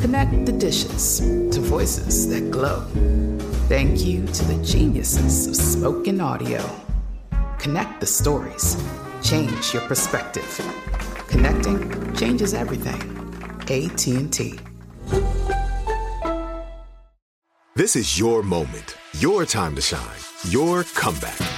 Connect the dishes to voices that glow. Thank you to the geniuses of spoken audio. Connect the stories. Change your perspective. Connecting changes everything. AT&T. This is your moment, your time to shine, your comeback.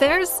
There's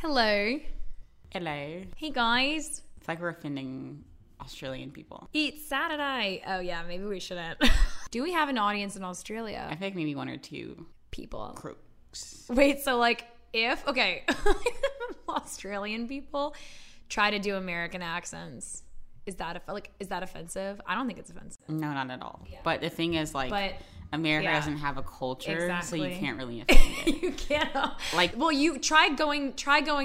Hello. Hello. Hey, guys. It's like we're offending Australian people. It's Saturday. Oh, yeah, maybe we shouldn't. Do we have an audience in Australia? I think maybe 1 or 2 people. Crooks. Wait, so like if, okay, Australian people try to do American accents, is that offensive? I don't think it's offensive. No, not at all. Yeah. But the thing is like... America doesn't have a culture, exactly. So you can't really offend it. You can't. Like, well, you try going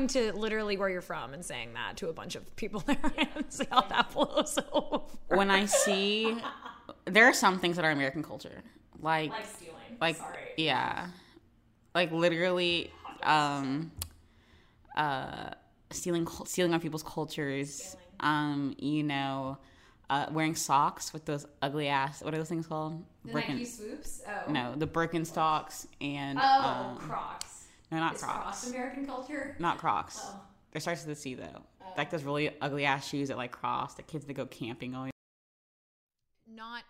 to literally where you're from and saying that to a bunch of people there and see how that blows over. When I see, there are some things that are American culture, like stealing. Like, sorry. Yeah, like literally, stealing on people's cultures. You know. Wearing socks with those ugly ass, what are those things called? The Nike swoops? Oh. No, the Birkenstocks and... Oh, Crocs. No, not Crocs. Is Crocs American culture? Not Crocs. Oh. It starts with a C, though. Oh. Like those really ugly ass shoes that like Crocs, the kids that go camping always. Not...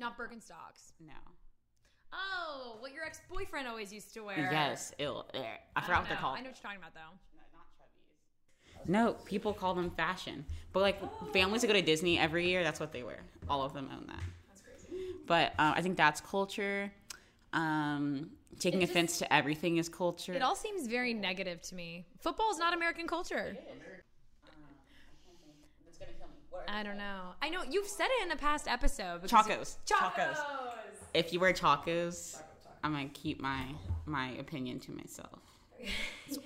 Not Birkenstocks? No. Oh, what your ex-boyfriend always used to wear. Yes, ill. I forgot what they're called. I know what you're talking about, though. No, people call them fashion. But, like, families that go to Disney every year, that's what they wear. All of them own that. That's crazy. But I think that's culture. Taking offense to everything is culture. It all seems very negative to me. Football is not American culture. It is. That's going to kill me. I don't know. I know. You've said it in a past episode. Chacos. If you wear Chacos, I'm going to keep my opinion to myself. It's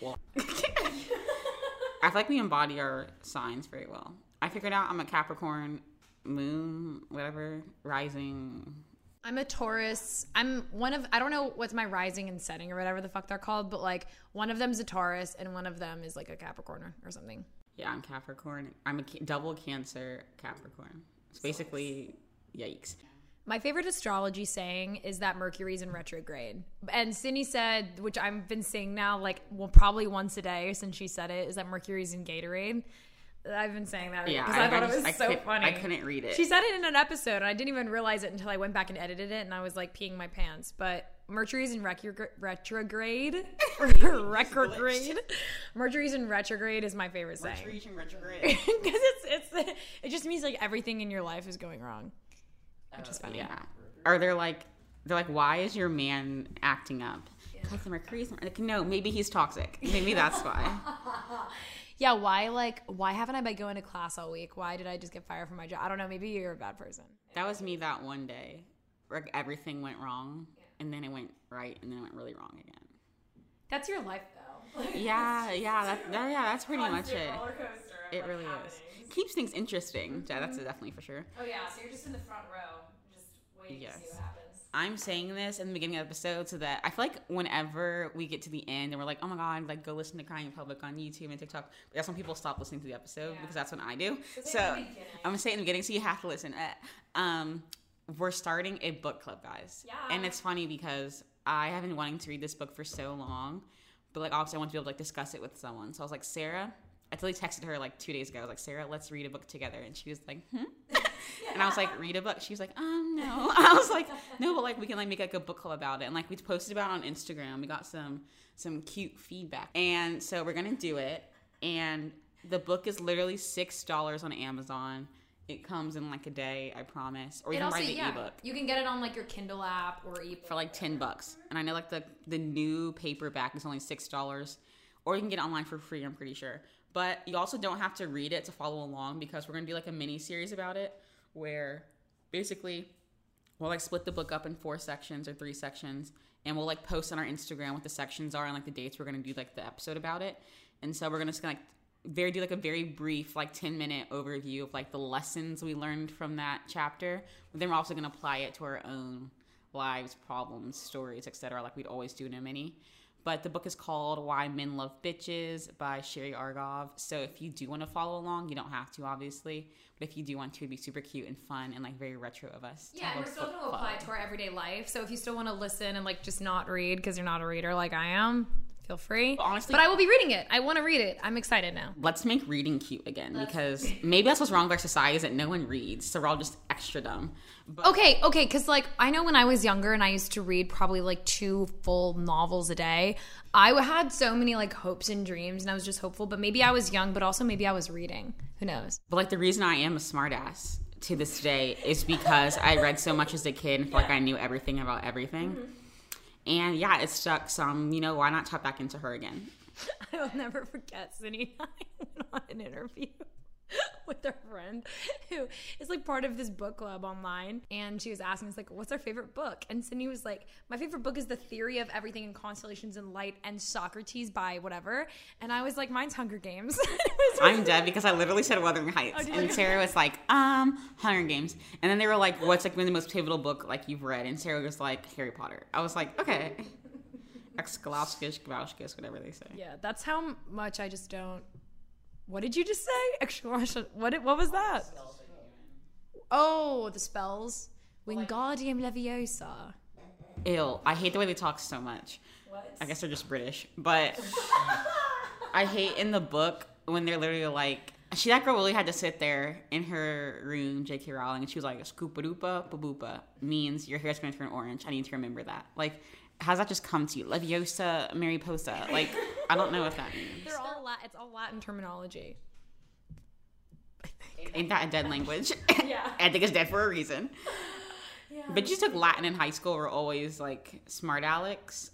I feel like we embody our signs very well. I figured out I'm a Capricorn, moon, whatever, rising. I'm a Taurus. I'm one of, I don't know what's my rising and setting or whatever the fuck they're called, but like one of them's a Taurus and one of them is like a Capricorn or something. Yeah, I'm Capricorn. I'm a double Cancer Capricorn. It's basically, yikes. My favorite astrology saying is that Mercury's in retrograde. And Cindy said, which I've been saying now, like, well, probably once a day since she said it, is that Mercury's in Gatorade. I've been saying that because I thought it was so funny. I couldn't read it. She said it in an episode, and I didn't even realize it until I went back and edited it, and I was, like, peeing my pants. But Mercury's in retrograde. Retrograde. Mercury's in retrograde is my favorite saying. Mercury's in retrograde. Because it just means, like, everything in your life is going wrong. Which is funny. Yeah. Or they're like, why is your man acting up? Because the Mercury's like, no, maybe he's toxic. Maybe that's why. Yeah, why haven't I been going to class all week? Why did I just get fired from my job? I don't know, maybe you're a bad person. That was me that one day where everything went wrong, and then it went right, and then it went really wrong again. That's your life, though. Like, that's pretty much it. Roller coaster of it really happening. Is. Keeps things interesting. Yeah, that's definitely for sure. Oh yeah, so you're just in the front row, just waiting to see what happens. I'm saying this in the beginning of the episode so that I feel like whenever we get to the end and we're like, oh my god, like go listen to Crying in Public on YouTube and TikTok, that's when people stop listening to the episode because that's when I do. So I'm gonna say it in the beginning, so you have to listen. We're starting a book club, guys. Yeah. And it's funny because I have been wanting to read this book for so long, but like obviously I want to be able to like discuss it with someone. So I was like, Sarah. I totally texted her like 2 days ago. I was like, Sarah, let's read a book together. And she was like, And I was like, read a book? She was like, no. I was like, no, but like we can like make like a book club about it. And like we posted about it on Instagram. We got some cute feedback. And so we're going to do it. And the book is literally $6 on Amazon. It comes in like a day, I promise. Or you can buy the ebook. You can get it on like your Kindle app or ebook. For like $10. And I know like the new paperback is only $6. Or you can get it online for free, I'm pretty sure. But you also don't have to read it to follow along because we're going to do like a mini series about it where basically we'll like split the book up in 4 sections or 3 sections and we'll like post on our Instagram what the sections are and like the dates we're going to do like the episode about it. And so we're going to just like do like a very brief like 10-minute overview of like the lessons we learned from that chapter. But then we're also going to apply it to our own lives, problems, stories, etc. like we'd always do in a mini. But the book is called Why Men Love Bitches by Sherry Argov. So if you do want to follow along, you don't have to, obviously. But if you do want to, it'd be super cute and fun and, like, very retro of us. Yeah, and we're still going to apply to our everyday life. So if you still want to listen and, like, just not read because you're not a reader like I am, feel free. But honestly, I will be reading it. I want to read it. I'm excited now. Let's make reading cute again because maybe that's what's wrong with our society is that no one reads. So we're all just extra dumb. But okay. Because, like, I know when I was younger and I used to read probably, like, 2 full novels a day, I had so many, like, hopes and dreams and I was just hopeful. But maybe I was young, but also maybe I was reading. Who knows? But, like, the reason I am a smartass to this day is because I read so much as a kid and feel like I knew everything about everything. Mm-hmm. And, yeah, it stuck, so, why not tap back into her again? I will never forget Cindy and I went on an interview with our friend who is, like, part of this book club online. And she was asking us, like, what's our favorite book? And Cindy was like, my favorite book is The Theory of Everything and Constellations and Light and Socrates by whatever. And I was like, mine's Hunger Games. I'm dead because I literally said Wuthering Heights. Oh, and Sarah was like, Hunger Games. And then they were like, what's like been the most pivotal book like you've read? And Sarah was like, Harry Potter. I was like, okay. Excalibus, whatever they say. Yeah, that's how much I just don't. What did you just say? What was that? Oh, the spells. Wingardium Leviosa. Ew, I hate the way they talk so much. What? I guess they're just British. But I hate in the book when they're literally like, that girl really had to sit there in her room, J.K. Rowling, and she was like, scoopadoopa, baboopa, means your hair's going to turn orange. I need to remember that. Like, how's that just come to you? Leviosa, Mariposa. Like, I don't know what that means. It's all Latin terminology. Ain't that a dead language? Yeah. I think it's dead for a reason. Yeah. But you took Latin in high school were always like smart Alex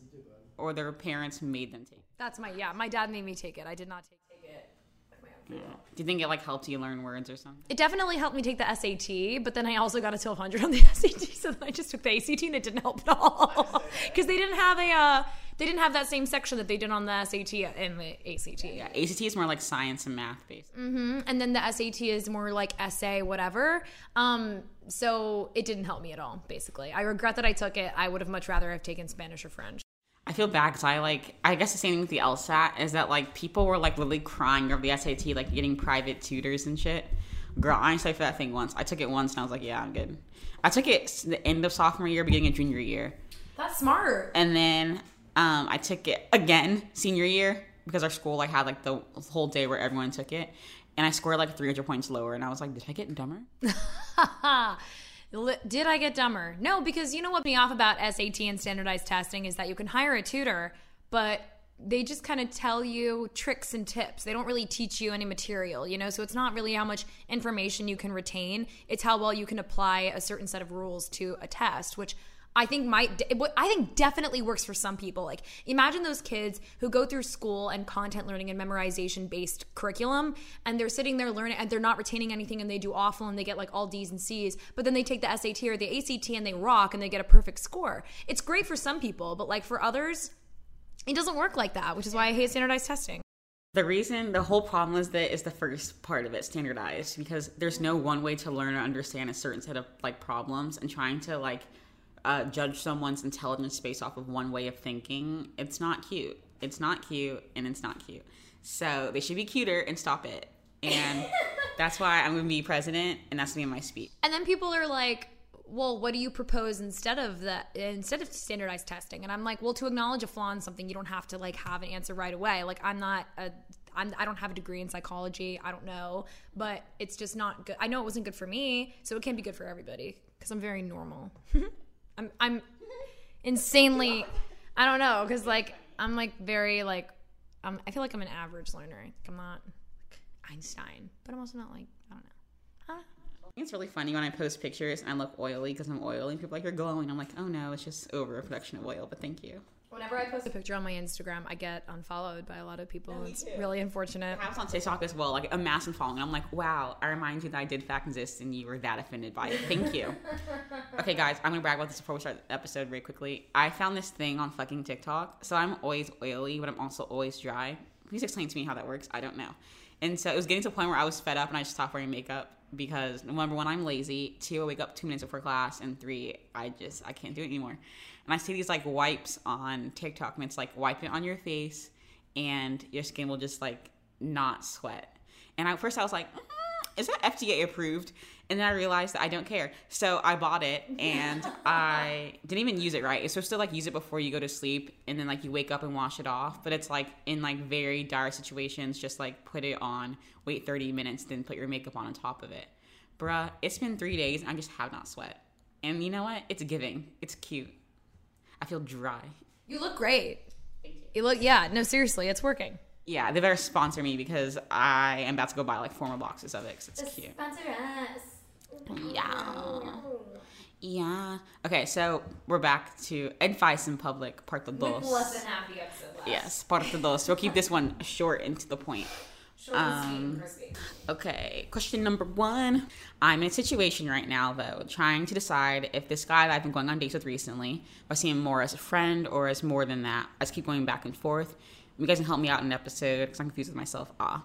or their parents made them take it. That's my dad made me take it. I did not take it. Yeah. Do you think it like helped you learn words or something? It definitely helped me take the SAT, but then I also got a 1200 on the SAT, so then I just took the ACT and it didn't help at all. Because they didn't have they didn't have that same section that they did on the SAT and the ACT. Yeah, ACT is more like science and math based. Mm-hmm. And then the SAT is more like essay, whatever. So it didn't help me at all, basically. I regret that I took it. I would have much rather have taken Spanish or French. I feel bad because I guess the same thing with the LSAT is that, like, people were, like, literally crying over the SAT, like, getting private tutors and shit. Girl, I ain't studied for that thing once. I took it once and I was like, yeah, I'm good. I took it the end of sophomore year, beginning of junior year. That's smart. And then I took it again senior year because our school like had like the whole day where everyone took it. And I scored like 300 points lower. And I was like, did I get dumber? Did I get dumber? No, because you know what me off about SAT and standardized testing is that you can hire a tutor, but they just kind of tell you tricks and tips. They don't really teach you any material, you know? So it's not really how much information you can retain. It's how well you can apply a certain set of rules to a test, which I think definitely works for some people. Like, imagine those kids who go through school and content learning and memorization-based curriculum, and they're sitting there learning, and they're not retaining anything, and they do awful, and they get, like, all Ds and Cs, but then they take the SAT or the ACT, and they rock, and they get a perfect score. It's great for some people, but, like, for others, it doesn't work like that, which is why I hate standardized testing. The whole problem is that it's the first part of it, standardized, because there's no one way to learn or understand a certain set of, like, problems, and trying to, like, judge someone's intelligence based off of one way of thinking. It's not cute. So they should be cuter and stop it. And that's why I'm going to be president, and that's me in my speech. And then people are like, well, what do you propose instead of standardized testing? And I'm like, well, to acknowledge a flaw in something, you don't have to like have an answer right away. Like, I don't have a degree in psychology. I don't know, but it's just not good. I know it wasn't good for me, so it can't be good for everybody because I'm very normal. I'm insanely, I don't know, because, like, I'm, like, very, like, I feel like I'm an average learner. Like, I'm not, like, Einstein, but I'm also not, like, I don't know. I think it's really funny when I post pictures and I look oily because I'm oily. People are like, you're glowing. I'm like, oh, no, it's just overproduction of oil, but thank you. Whenever I post a picture on my Instagram, I get unfollowed by a lot of people. It's really unfortunate. I was on TikTok as well, like a mass unfollowing. I'm like, wow, I remind you that I did fact exist and you were that offended by it. Thank you. Okay, guys, I'm going to brag about this before we start the episode very quickly. I found this thing on fucking TikTok. So I'm always oily, but I'm also always dry. Please explain to me how that works. I don't know. And so it was getting to a point where I was fed up and I just stopped wearing makeup because, number one, I'm lazy. 2, I wake up 2 minutes before class. And 3, I can't do it anymore. And I see these, like, wipes on TikTok. And it's, like, wipe it on your face and your skin will just, like, not sweat. And at first I was like, is that FDA approved? And then I realized that I don't care. So I bought it and I didn't even use it right. It's supposed to, like, use it before you go to sleep and then, like, you wake up and wash it off. But it's, like, in, like, very dire situations, just, like, put it on, wait 30 minutes, then put your makeup on top of it. Bruh, it's been 3 days and I just have not sweat. And you know what? It's giving. It's cute. I feel dry. You look great. Thank you. Seriously, it's working. Yeah, they better sponsor me because I am about to go buy like 4 more boxes of it because it's cute. Sponsor us. Yeah. Okay, so we're back to Advice in Public, Part 2. Less than half the episode left. Yes, Part 2. We'll keep this one short and to the point. Short and sweet. Okay, question number 1. I'm in a situation right now, though, trying to decide if this guy that I've been going on dates with recently, if I see him more as a friend or as more than that. I just keep going back and forth. You guys can help me out in an episode because I'm confused with myself. I've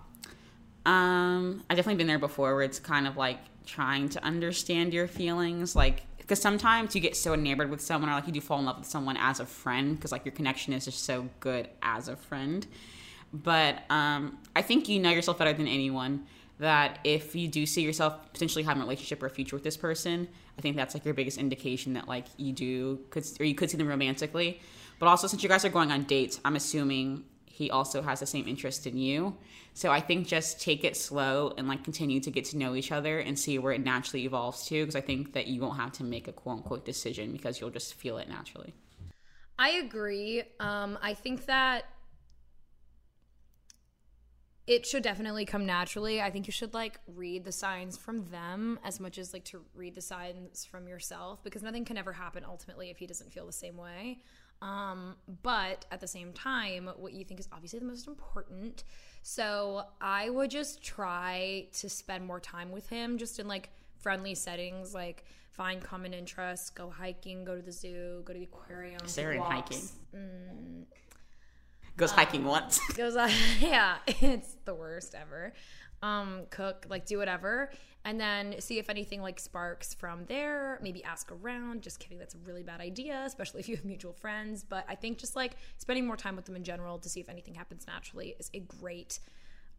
definitely been there before where it's kind of like trying to understand your feelings. Like, because sometimes you get so enamored with someone or like you do fall in love with someone as a friend because like your connection is just so good as a friend. But I think you know yourself better than anyone that if you do see yourself potentially having a relationship or a future with this person, I think that's like your biggest indication that like you could see them romantically. But also since you guys are going on dates, I'm assuming he also has the same interest in you. So I think just take it slow and like continue to get to know each other and see where it naturally evolves to, because I think that you won't have to make a quote unquote decision because you'll just feel it naturally. I agree. I think that it should definitely come naturally. I think you should like read the signs from them as much as like to read the signs from yourself, because nothing can ever happen ultimately if he doesn't feel the same way. But at the same time, what you think is obviously the most important. So I would just try to spend more time with him just in like friendly settings, like find common interests, go hiking, go to the zoo, go to the aquarium. Sarah and hiking. Goes hiking once. Yeah, it's the worst ever. Cook, like do whatever. And then see if anything like sparks from there. Maybe ask around. Just kidding. That's a really bad idea, especially if you have mutual friends. But I think just like spending more time with them in general to see if anything happens naturally is a great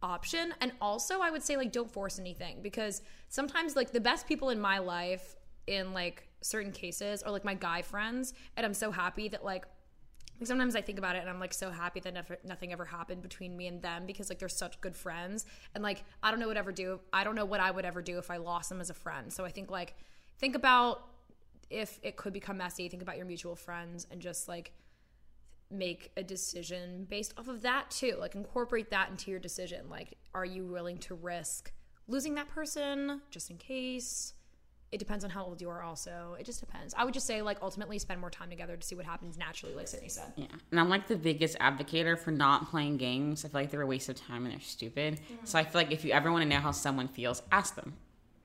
option. And also I would say, like, don't force anything, because sometimes, like, the best people in my life in, like, certain cases are, like, my guy friends. And I'm so happy that, like, sometimes I think about it and I'm, like, so happy that nothing ever happened between me and them, because, like, they're such good friends. And, like, I don't know what I would ever do if I lost them as a friend. So I think, like, think about if it could become messy, think about your mutual friends and just, like, make a decision based off of that too. Like, incorporate that into your decision. Like, are you willing to risk losing that person just in case? It depends on how old you are also. It just depends. I would just say, like, ultimately spend more time together to see what happens naturally, like Sydney said. Yeah. And I'm, like, the biggest advocator for not playing games. I feel like they're a waste of time and they're stupid. Yeah. So I feel like if you ever want to know how someone feels, ask them.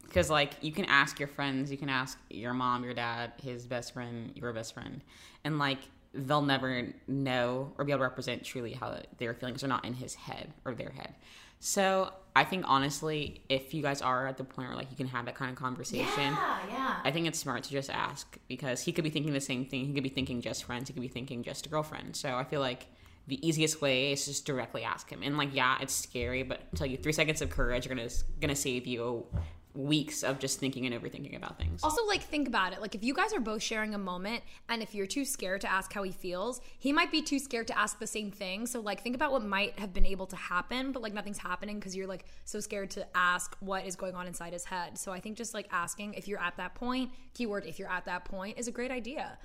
Because, like, you can ask your friends, you can ask your mom, your dad, his best friend, your best friend. And, like, they'll never know or be able to represent truly how they're feeling, because they're not in his head or their head. So I think, honestly, if you guys are at the point where, like, you can have that kind of conversation, I think it's smart to just ask, because he could be thinking the same thing. He could be thinking just friends. He could be thinking just a girlfriend. So I feel like the easiest way is just directly ask him. And, like, yeah, it's scary, but I'll tell you, 3 seconds of courage are gonna save you weeks of just thinking and overthinking about things. Also, like, think about it. Like, if you guys are both sharing a moment, and if you're too scared to ask how he feels, he might be too scared to ask the same thing. So, like, think about what might have been able to happen, but, like, nothing's happening because you're, like, so scared to ask what is going on inside his head. So I think just, like, asking if you're at that point, keyword if you're at that point, is a great idea.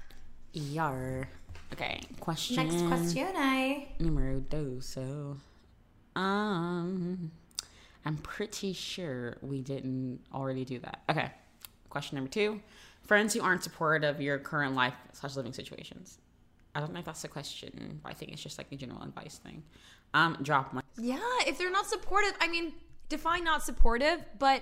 Yar. Okay, question. Next question. Numero doso. I'm pretty sure we didn't already do that. Okay. Question number 2. Friends who aren't supportive of your current life/living situations. I don't know if that's a question, but I think it's just, like, a general advice thing. Drop money. Yeah, if they're not supportive, I mean, define not supportive, but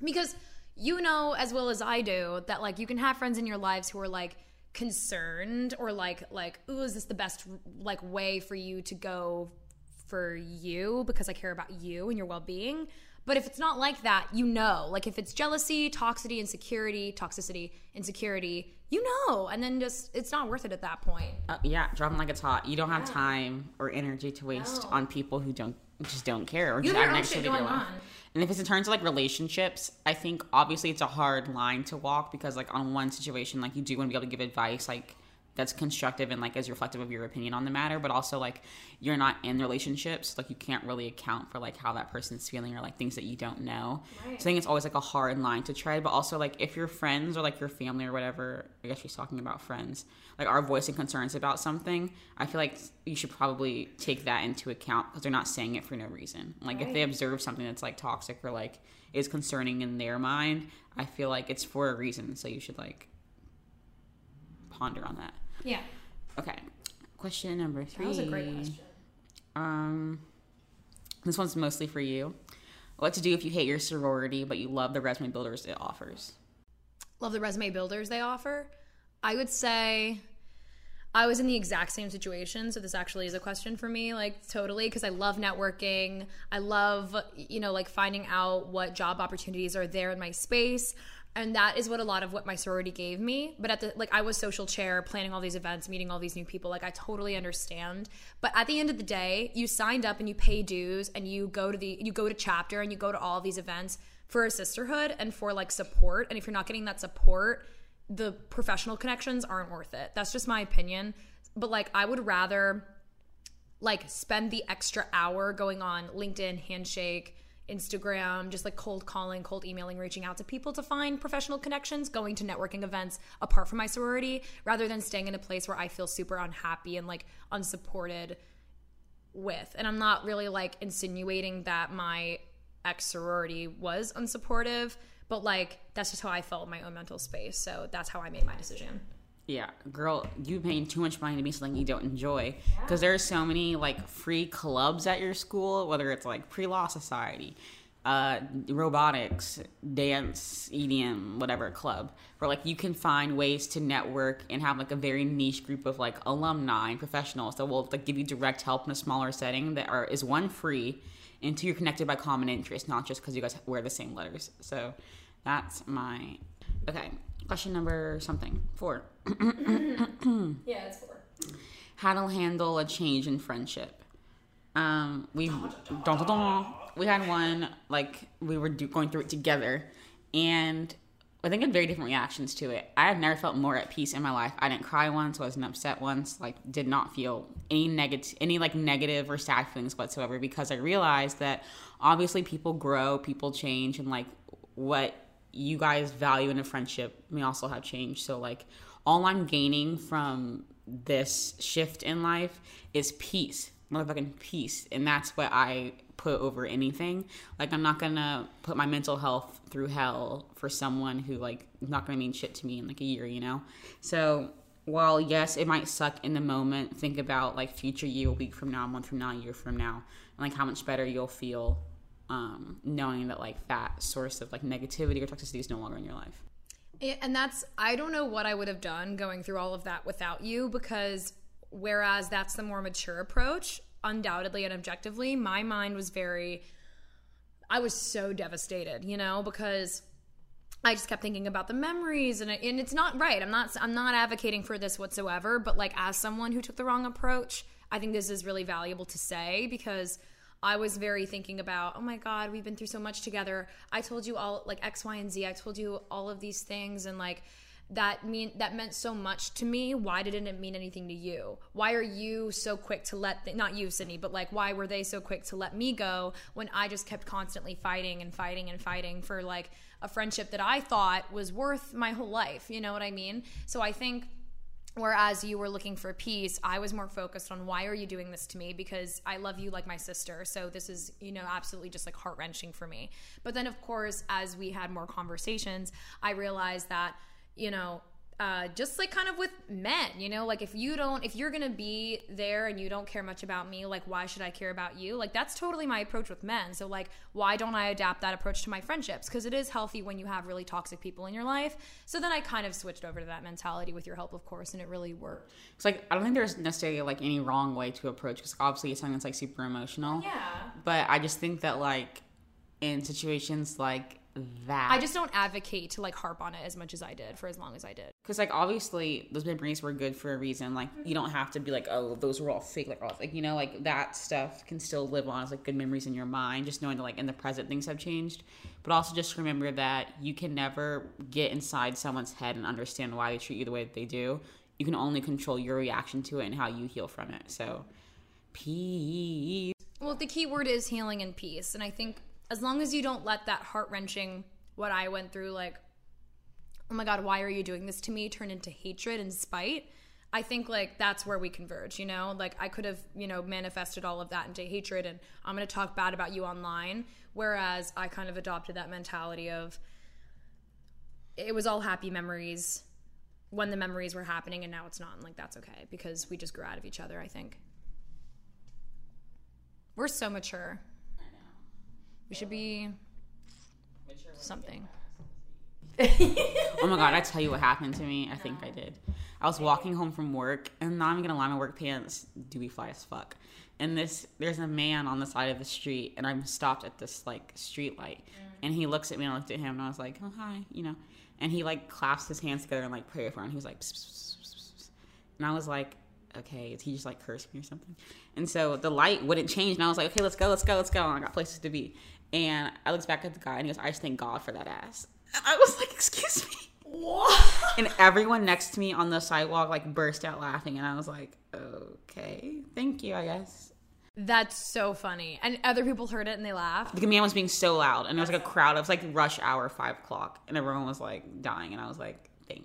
because you know as well as I do that, like, you can have friends in your lives who are, like, concerned or, like, ooh, is this the best, like, way for you to go for you, because I care about you and your well-being. But if it's not like that, you know, like, if it's jealousy, toxicity, insecurity, you know, and then just, it's not worth it at that point. Yeah, drop them like it's hot. You don't have time or energy to waste on people who don't care, or just add an extra to your life. And if it's in terms of, like, relationships, I think obviously it's a hard line to walk, because, like, on one situation, like, you do want to be able to give advice, like, that's constructive and, like, is reflective of your opinion on the matter, but also, like, you're not in relationships, like, you can't really account for, like, how that person's feeling or, like, things that you don't know. Right. So I think it's always, like, a hard line to tread, but also, like, if your friends or, like, your family or whatever, I guess she's talking about friends, like, are voicing concerns about something, I feel like you should probably take that into account, because they're not saying it for no reason. Like, if they observe something that's, like, toxic or, like, is concerning in their mind, I feel like it's for a reason, so you should, like, ponder on that. Yeah. Okay. Question number 3. That was a great question. This one's mostly for you. What to do if you hate your sorority but you love the resume builders it offers? Love the resume builders they offer? I would say I was in the exact same situation, so this actually is a question for me, like, totally, because I love networking. I love, you know, like, finding out what job opportunities are there in my space. And that is what my sorority gave me. But I was social chair, planning all these events, meeting all these new people. Like, I totally understand. But at the end of the day, you signed up and you pay dues and you go to chapter and you go to all these events for a sisterhood and for, like, support. And if you're not getting that support, the professional connections aren't worth it. That's just my opinion. But, like, I would rather, like, spend the extra hour going on LinkedIn, Handshake, Instagram, just, like, cold calling, cold emailing, reaching out to people to find professional connections, going to networking events apart from my sorority, rather than staying in a place where I feel super unhappy and, like, unsupported with. And I'm not really, like, insinuating that my ex-sorority was unsupportive, but, like, that's just how I felt in my own mental space. So that's how I made my decision. Yeah, girl, you paying too much money to be something you don't enjoy, because there are so many, like, free clubs at your school, whether it's, like, pre-law society, robotics, dance, EDM, whatever club, where, like, you can find ways to network and have, like, a very niche group of, like, alumni and professionals that will, like, give you direct help in a smaller setting that is one, free, and two, you're connected by common interest, not just because you guys wear the same letters. So that's my... Okay, question number 4. Yeah, it's 4. How to handle a change in friendship. We had one, like, we were going through it together, and I think I had very different reactions to it. I had never felt more at peace in my life. I didn't cry once, wasn't upset once, like, did not feel any negative or sad feelings whatsoever, because I realized that obviously people grow, people change, and, like, what you guys value in a friendship may also have changed. So, like, all I'm gaining from this shift in life is peace. Motherfucking peace. And that's what I put over anything. Like, I'm not gonna put my mental health through hell for someone who, like, is not gonna mean shit to me in, like, a year, you know? So while, yes, it might suck in the moment, think about, like, future you, a week from now, a month from now, a year from now, and, like, how much better you'll feel knowing that, like, that source of, like, negativity or toxicity is no longer in your life. And that's, I don't know what I would have done going through all of that without you, because whereas that's the more mature approach, undoubtedly and objectively, my mind was I was so devastated, you know, because I just kept thinking about the memories, and it's not right. I'm not advocating for this whatsoever, but, like, as someone who took the wrong approach, I think this is really valuable to say, because I was very thinking about, oh my God, we've been through so much together. I told you all, like, X, Y, and Z. I told you all of these things, and, like, that meant so much to me. Why didn't it mean anything to you? Why are you so quick to not you, Cindy, but, like, why were they so quick to let me go when I just kept constantly fighting for, like, a friendship that I thought was worth my whole life? You know what I mean? So I think whereas you were looking for peace, I was more focused on, why are you doing this to me? Because I love you like my sister. So this is, you know, absolutely just, like, heart-wrenching for me. But then, of course, as we had more conversations, I realized that, you know, just, like, kind of with men, you know, like, if you're going to be there and you don't care much about me, like, why should I care about you? Like, that's totally my approach with men. So, like, why don't I adapt that approach to my friendships? Because it is healthy when you have really toxic people in your life. So then I kind of switched over to that mentality with your help, of course, and it really worked. It's like, I don't think there's necessarily, like, any wrong way to approach, because obviously it's something that's, like, super emotional. Yeah. But I just think that, like, in situations like that, I just don't advocate to, like, harp on it as much as I did for as long as I did, because, like, obviously those memories were good for a reason. Like, you don't have to be like, oh, those were all fake, like, all, like, you know, like, that stuff can still live on as, like, good memories in your mind, just knowing that, like, in the present things have changed. But also just remember that you can never get inside someone's head and understand why they treat you the way that they do. You can only control your reaction to it and how you heal from it. So peace. Well, the key word is healing and peace. And I think as long as you don't let that heart-wrenching, what I went through, like, oh my God, why are you doing this to me, turn into hatred and spite, I think, like, that's where we converge, you know? Like, I could have, you know, manifested all of that into hatred, and I'm going to talk bad about you online, whereas I kind of adopted that mentality of, it was all happy memories when the memories were happening, and now it's not, and, like, that's okay, because we just grew out of each other, I think. We're so mature. We should be something. Oh my God, I tell you what happened to me. I think I did. I was walking home from work, and not even gonna lie, my work pants do be fly as fuck. And there's a man on the side of the street, and I'm stopped at this, like, street light. And he looks at me, and I looked at him, and I was like, oh, hi, you know. And he, like, claps his hands together and, like, prayed for him. He was like, pss, pss, pss, pss. And I was like, okay, he just, like, cursed me or something. And so the light wouldn't change, and I was like, okay, let's go. And I got places to be. And I looked back at the guy, and he goes, I just thank God for that ass. And I was like, excuse me? What? And everyone next to me on the sidewalk, like, burst out laughing. And I was like, okay, thank you, I guess. That's so funny. And other people heard it, and they laughed. The man was being so loud. And there was, like, a crowd. It was, like, rush hour, 5 o'clock. And everyone was, like, dying. And I was like, thanks.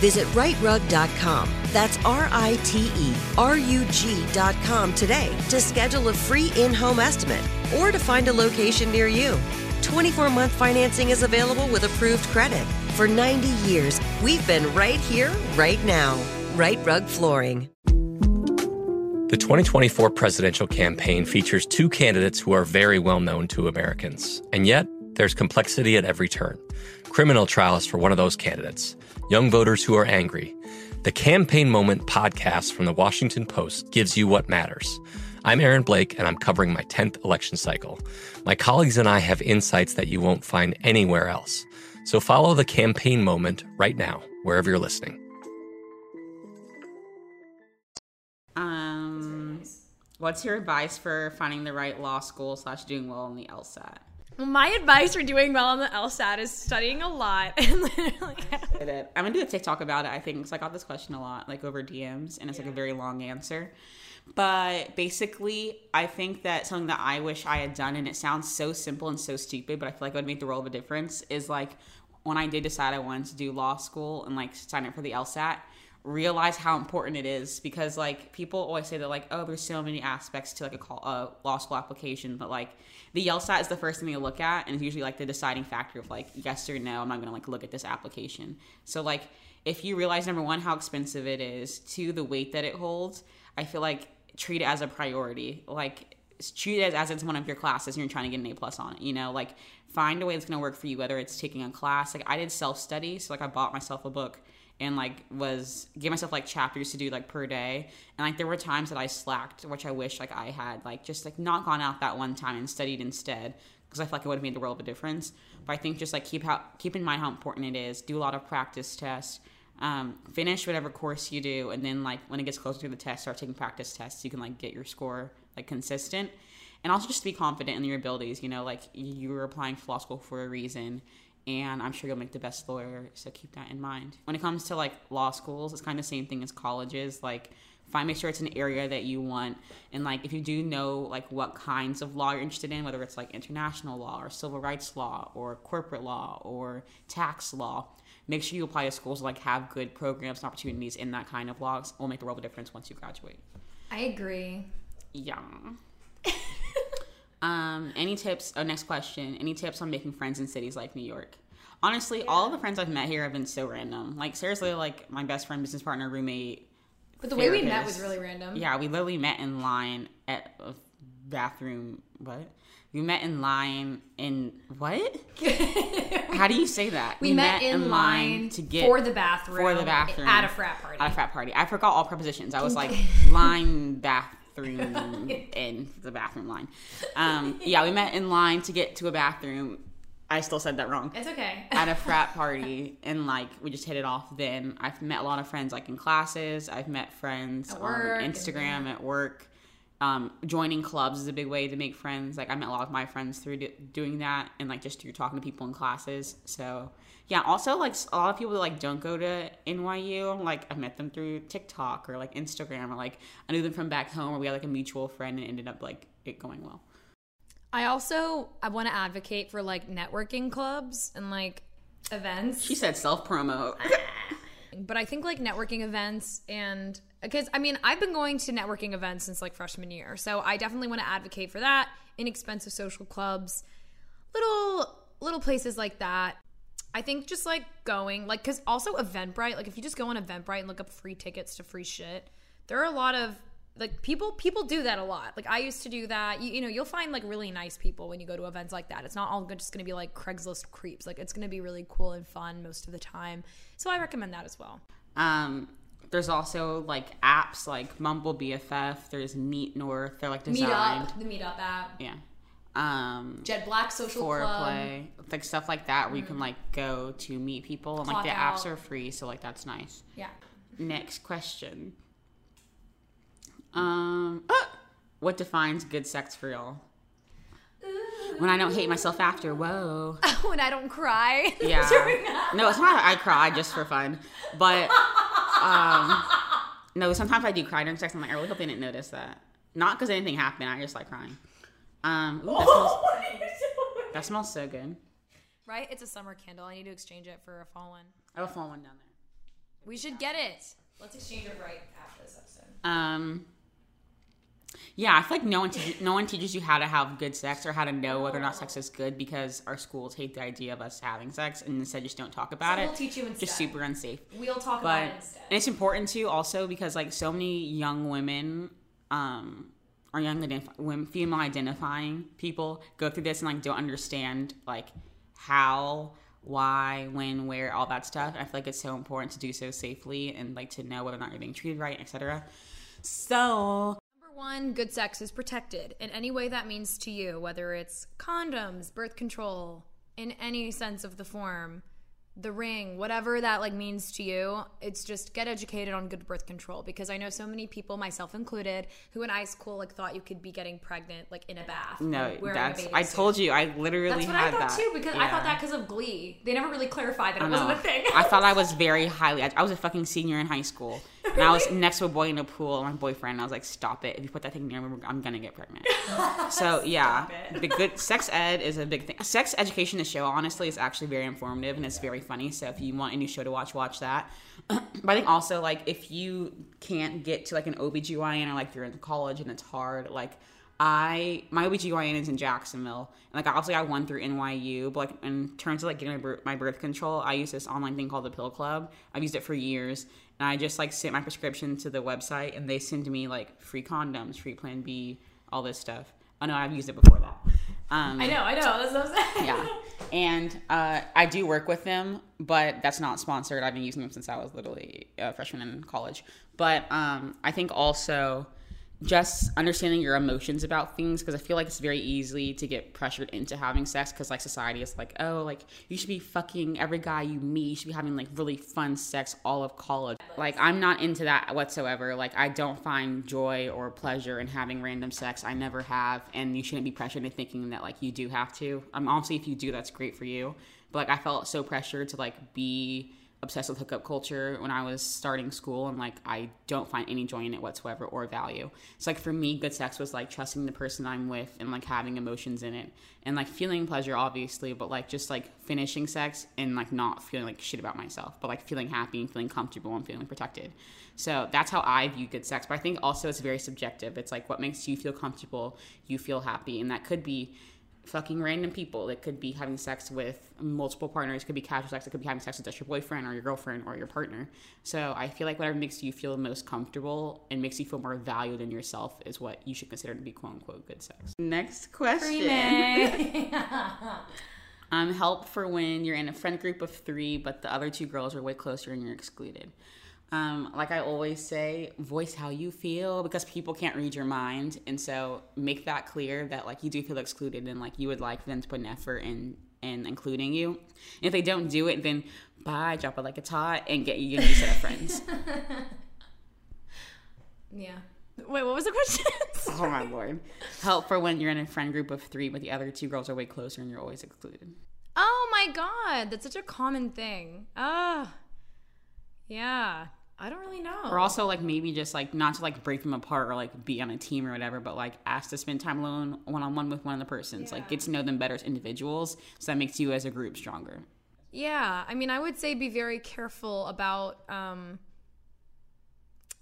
Visit rightrug.com. That's RITERUG.com today to schedule a free in-home estimate or to find a location near you. 24-month financing is available with approved credit. For 90 years, we've been right here, right now. Right Rug Flooring. The 2024 presidential campaign features two candidates who are very well known to Americans. And yet, there's complexity at every turn. Criminal trials for one of those candidates. Young voters who are angry. The Campaign Moment podcast from The Washington Post gives you what matters. I'm Aaron Blake, and I'm covering my 10th election cycle. My colleagues and I have insights that you won't find anywhere else. So follow the Campaign Moment right now, wherever you're listening. What's your advice for finding the right law school / doing well on the LSAT? Well, my advice for doing well on the LSAT is studying a lot. And I'm going to do a TikTok about it, I think, because I got this question a lot, like over DMs, and it's like a very long answer. But basically, I think that something that I wish I had done, and it sounds so simple and so stupid, but I feel like it would make the world of a difference, is like when I did decide I wanted to do law school and like sign up for the LSAT, realize how important it is, because like people always say that like, oh, there's so many aspects to like a law school application, but like the LSAT is the first thing they look at, and it's usually like the deciding factor of like yes or no, I'm not gonna like look at this application. So like if you realize, number one, how expensive it is, two, the weight that it holds, I feel like treat it as a priority. Like treat it as it's one of your classes and you're trying to get an A+ on it, you know, like find a way that's gonna work for you, whether it's taking a class. Like I did self-study, so like I bought myself a book and like gave myself like chapters to do like per day, and like there were times that I slacked, which I wish like I had like just like not gone out that one time and studied instead, because I feel like it would have made the world of a difference. But I think just like keep in mind how important it is. Do a lot of practice tests, finish whatever course you do, and then like when it gets closer to the test, start taking practice tests so you can like get your score like consistent. And also just be confident in your abilities, you know, like you were applying to law school for a reason, and I'm sure you'll make the best lawyer, so keep that in mind. When it comes to like law schools, it's kind of the same thing as colleges. Like make sure it's an area that you want, and like if you do know like what kinds of law you're interested in, whether it's like international law or civil rights law or corporate law or tax law, make sure you apply to schools that like have good programs and opportunities in that kind of law. It will make the world of a difference once you graduate. I agree. Yeah. Any tips? Oh, next question. Any tips on making friends in cities like New York? Honestly, all the friends I've met here have been so random. Like seriously, like my best friend, business partner, roommate. But the therapist. Way we met was really random. Yeah, we literally met in line at a bathroom. What? We met in line in what? How do you say that? We met in line to get for the bathroom at a frat party. I forgot all prepositions. I was like line bath. In the bathroom line. Yeah, we met in line to get to a bathroom. I still said that wrong. It's okay. At a frat party, and like we just hit it off then. I've met a lot of friends like in classes. I've met friends on Instagram, at work. Joining clubs is a big way to make friends. Like I met a lot of my friends through doing that, and like just through talking to people in classes. So yeah, also like a lot of people that like don't go to NYU, like I met them through TikTok or like Instagram, or like I knew them from back home, or we had like a mutual friend and ended up like it going well. I want to advocate for like networking clubs and like events. She said self-promo. But I think like networking events, and because I mean I've been going to networking events since like freshman year, so I definitely want to advocate for that. Inexpensive social clubs, little places like that. I think just like going, like, because also Eventbrite, like if you just go on Eventbrite and look up free tickets to free shit, there are a lot of like people do that a lot. Like I used to do that. You know, you'll find like really nice people when you go to events like that. It's not all just going to be like Craigslist creeps. Like it's going to be really cool and fun most of the time. So I recommend that as well. There's also like apps like Mumble BFF. There's Meet North. They're like designed. Meetup, the Meetup app. Yeah. Jet Black Social Club. Play, like stuff like that where you can like go to meet people, and like the apps are free, so like that's nice. Yeah. Next question. What defines good sex for y'all? When I don't hate myself after, whoa. When I don't cry. Yeah. No, it's not I cry just for fun. But no, sometimes I do cry during sex. I'm like, I really hope they didn't notice that. Not because anything happened. I just like crying. Ooh, that smells so good. Right? It's a summer candle. I need to exchange it for a fall one. I have a fall one down there. We should get it. Let's exchange it right after this episode. Yeah, I feel like no one teaches you how to have good sex or how to know whether or not sex is good, because our schools hate the idea of us having sex and instead just don't talk about it. We'll teach you instead. Just super unsafe. We'll talk about it instead. And it's important too, also because like so many young women, or young women, female identifying people go through this and like don't understand like how, why, when, where, all that stuff. And I feel like it's so important to do so safely and like to know whether or not you're being treated right, etc. So. One, good sex is protected in any way that means to you, whether it's condoms, birth control, in any sense of the form, the ring, whatever that like means to you. It's just get educated on good birth control, because I know so many people, myself included, who in high school like thought you could be getting pregnant like in a bath. No, that's I told you, I literally had that. That's what I thought too, because I thought that because of Glee. They never really clarified that it wasn't a thing. I thought I was very highly. I was a fucking senior in high school. And I was next to a boy in a pool, my boyfriend, and I was like, stop it. If you put that thing near me, I'm going to get pregnant. So, yeah. The good sex ed is a big thing. Sex education, the show, honestly, is actually very informative, and it's very funny. So if you want a new show to watch, watch that. But I think also, like, if you can't get to, like, an OBGYN or, like, you're in college and it's hard, like, my OBGYN is in Jacksonville. And, like, I also got one through NYU. But, like, in terms of, like, getting my birth control, I use this online thing called the Pill Club. I've used it for years. And I just, like, sent my prescription to the website, and they send me, like, free condoms, free Plan B, all this stuff. Oh, no, I've used it before that. I know. That's what I'm saying. Yeah. And I do work with them, but that's not sponsored. I've been using them since I was literally a freshman in college. But I think also just understanding your emotions about things, because I feel like it's very easy to get pressured into having sex, because, like, society is like, oh, like, you should be fucking every guy you meet. You should be having, like, really fun sex all of college. Like, I'm not into that whatsoever. Like, I don't find joy or pleasure in having random sex. I never have. And you shouldn't be pressured into thinking that, like, you do have to. Obviously, if you do, that's great for you. But, like, I felt so pressured to, like, be obsessed with hookup culture when I was starting school, and like I don't find any joy in it whatsoever or value. So like for me, good sex was like trusting the person I'm with and like having emotions in it and like feeling pleasure obviously, but like just like finishing sex and like not feeling like shit about myself, but like feeling happy and feeling comfortable and feeling protected. So that's how I view good sex. But I think also it's very subjective. It's like what makes you feel comfortable, you feel happy, and that could be fucking random people. It could be having sex with multiple partners. It could be casual sex. It could be having sex with just your boyfriend or your girlfriend or your partner. So I feel like whatever makes you feel most comfortable and makes you feel more valued in yourself is what you should consider to be quote unquote good sex. Next question. Help for when you're in a friend group of three, but the other two girls are way closer and you're excluded. Like I always say, voice how you feel, because people can't read your mind. And so make that clear that like you do feel excluded and like you would like them to put an effort in and including you. And if they don't do it, then bye, drop it like it's hot and get you a new set of friends. Yeah. Wait, what was the question? Oh my Lord. Help for when you're in a friend group of three, but the other two girls are way closer and you're always excluded. Oh my God. That's such a common thing. Oh, yeah. I don't really know. Or also, like, maybe just, like, not to, like, break them apart or, like, be on a team or whatever, but, like, ask to spend time alone one-on-one with one of the persons. Yeah. Like, get to know them better as individuals, so that makes you as a group stronger. Yeah. I mean, I would say be very careful about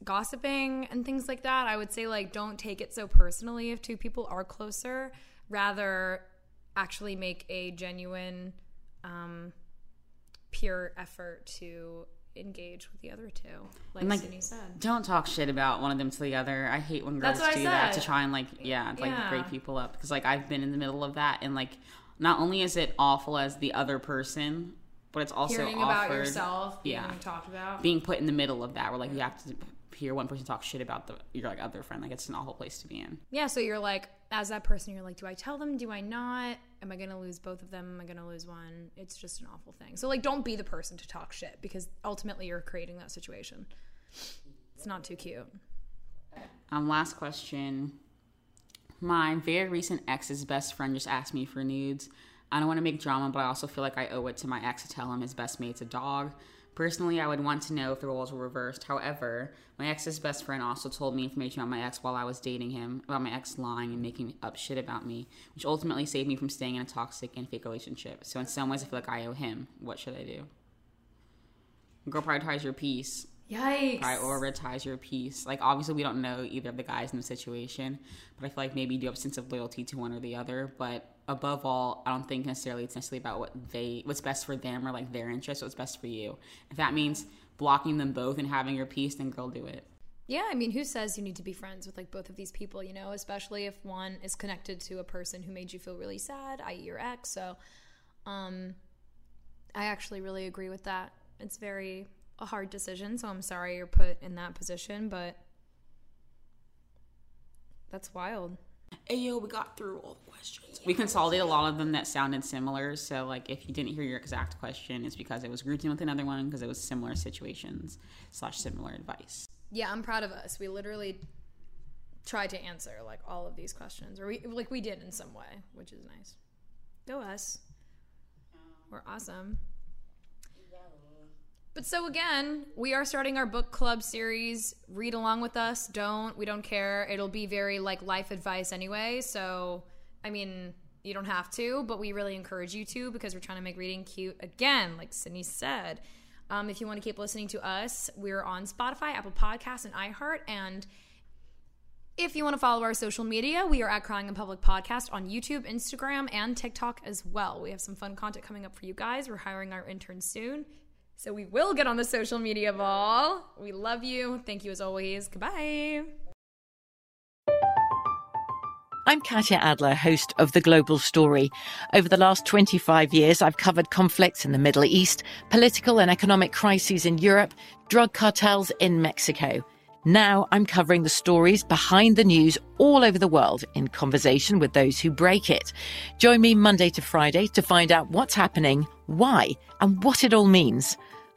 gossiping and things like that. I would say, like, don't take it so personally if two people are closer. Rather, actually make a genuine peer effort to engage with the other two, like Cindy said. Don't talk shit about one of them to the other. I hate when girls do that to try and like break people up, because like I've been in the middle of that, and like not only is it awful as the other person, but it's also hearing offered, about yourself being talked about, being put in the middle of that. We're like, you have to hear one person talk shit about your like other friend. Like, it's an awful place to be in. Yeah, so you're like, as that person, you're like, do I tell them? Do I not? Am I going to lose both of them? Am I going to lose one? It's just an awful thing. So like, don't be the person to talk shit, because ultimately you're creating that situation. It's not too cute. Last question. My very recent ex's best friend just asked me for nudes. I don't want to make drama, but I also feel like I owe it to my ex to tell him his best mate's a dog. Personally, I would want to know if the roles were reversed. However, my ex's best friend also told me information about my ex while I was dating him, about my ex lying and making up shit about me, which ultimately saved me from staying in a toxic and fake relationship. So in some ways, I feel like I owe him. What should I do? Girl, prioritize your peace. Yikes. Prioritize your peace. Like, obviously, we don't know either of the guys in the situation, but I feel like maybe you do have a sense of loyalty to one or the other. But above all, I don't think necessarily it's necessarily about what's best for them or like their interests. What's best for you. If that means blocking them both and having your peace, then girl, do it. Yeah, I mean, who says you need to be friends with like both of these people? You know, especially if one is connected to a person who made you feel really sad, i.e., your ex. So, I actually really agree with that. It's very a hard decision, so I'm sorry you're put in that position, but that's wild. Ayo, we got through all the questions. We consolidated a lot of them that sounded similar, so like if you didn't hear your exact question, it's because it was grouped in with another one because it was similar situations / similar advice. Yeah, I'm proud of us. We literally tried to answer like all of these questions, or we did in some way, which is nice. Go us. We're awesome. But so again, we are starting our book club series. Read along with us. We don't care. It'll be very like life advice anyway. So, I mean, you don't have to, but we really encourage you to, because we're trying to make reading cute again, like Cindy said. If you want to keep listening to us, we're on Spotify, Apple Podcasts, and iHeart. And if you want to follow our social media, we are at Crying in Public Podcast on YouTube, Instagram, and TikTok as well. We have some fun content coming up for you guys. We're hiring our intern soon. So we will get on the social media ball. We love you. Thank you as always. Goodbye. I'm Katya Adler, host of The Global Story. Over the last 25 years, I've covered conflicts in the Middle East, political and economic crises in Europe, drug cartels in Mexico. Now I'm covering the stories behind the news all over the world in conversation with those who break it. Join me Monday to Friday to find out what's happening, why, and what it all means.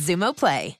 Xumo Play.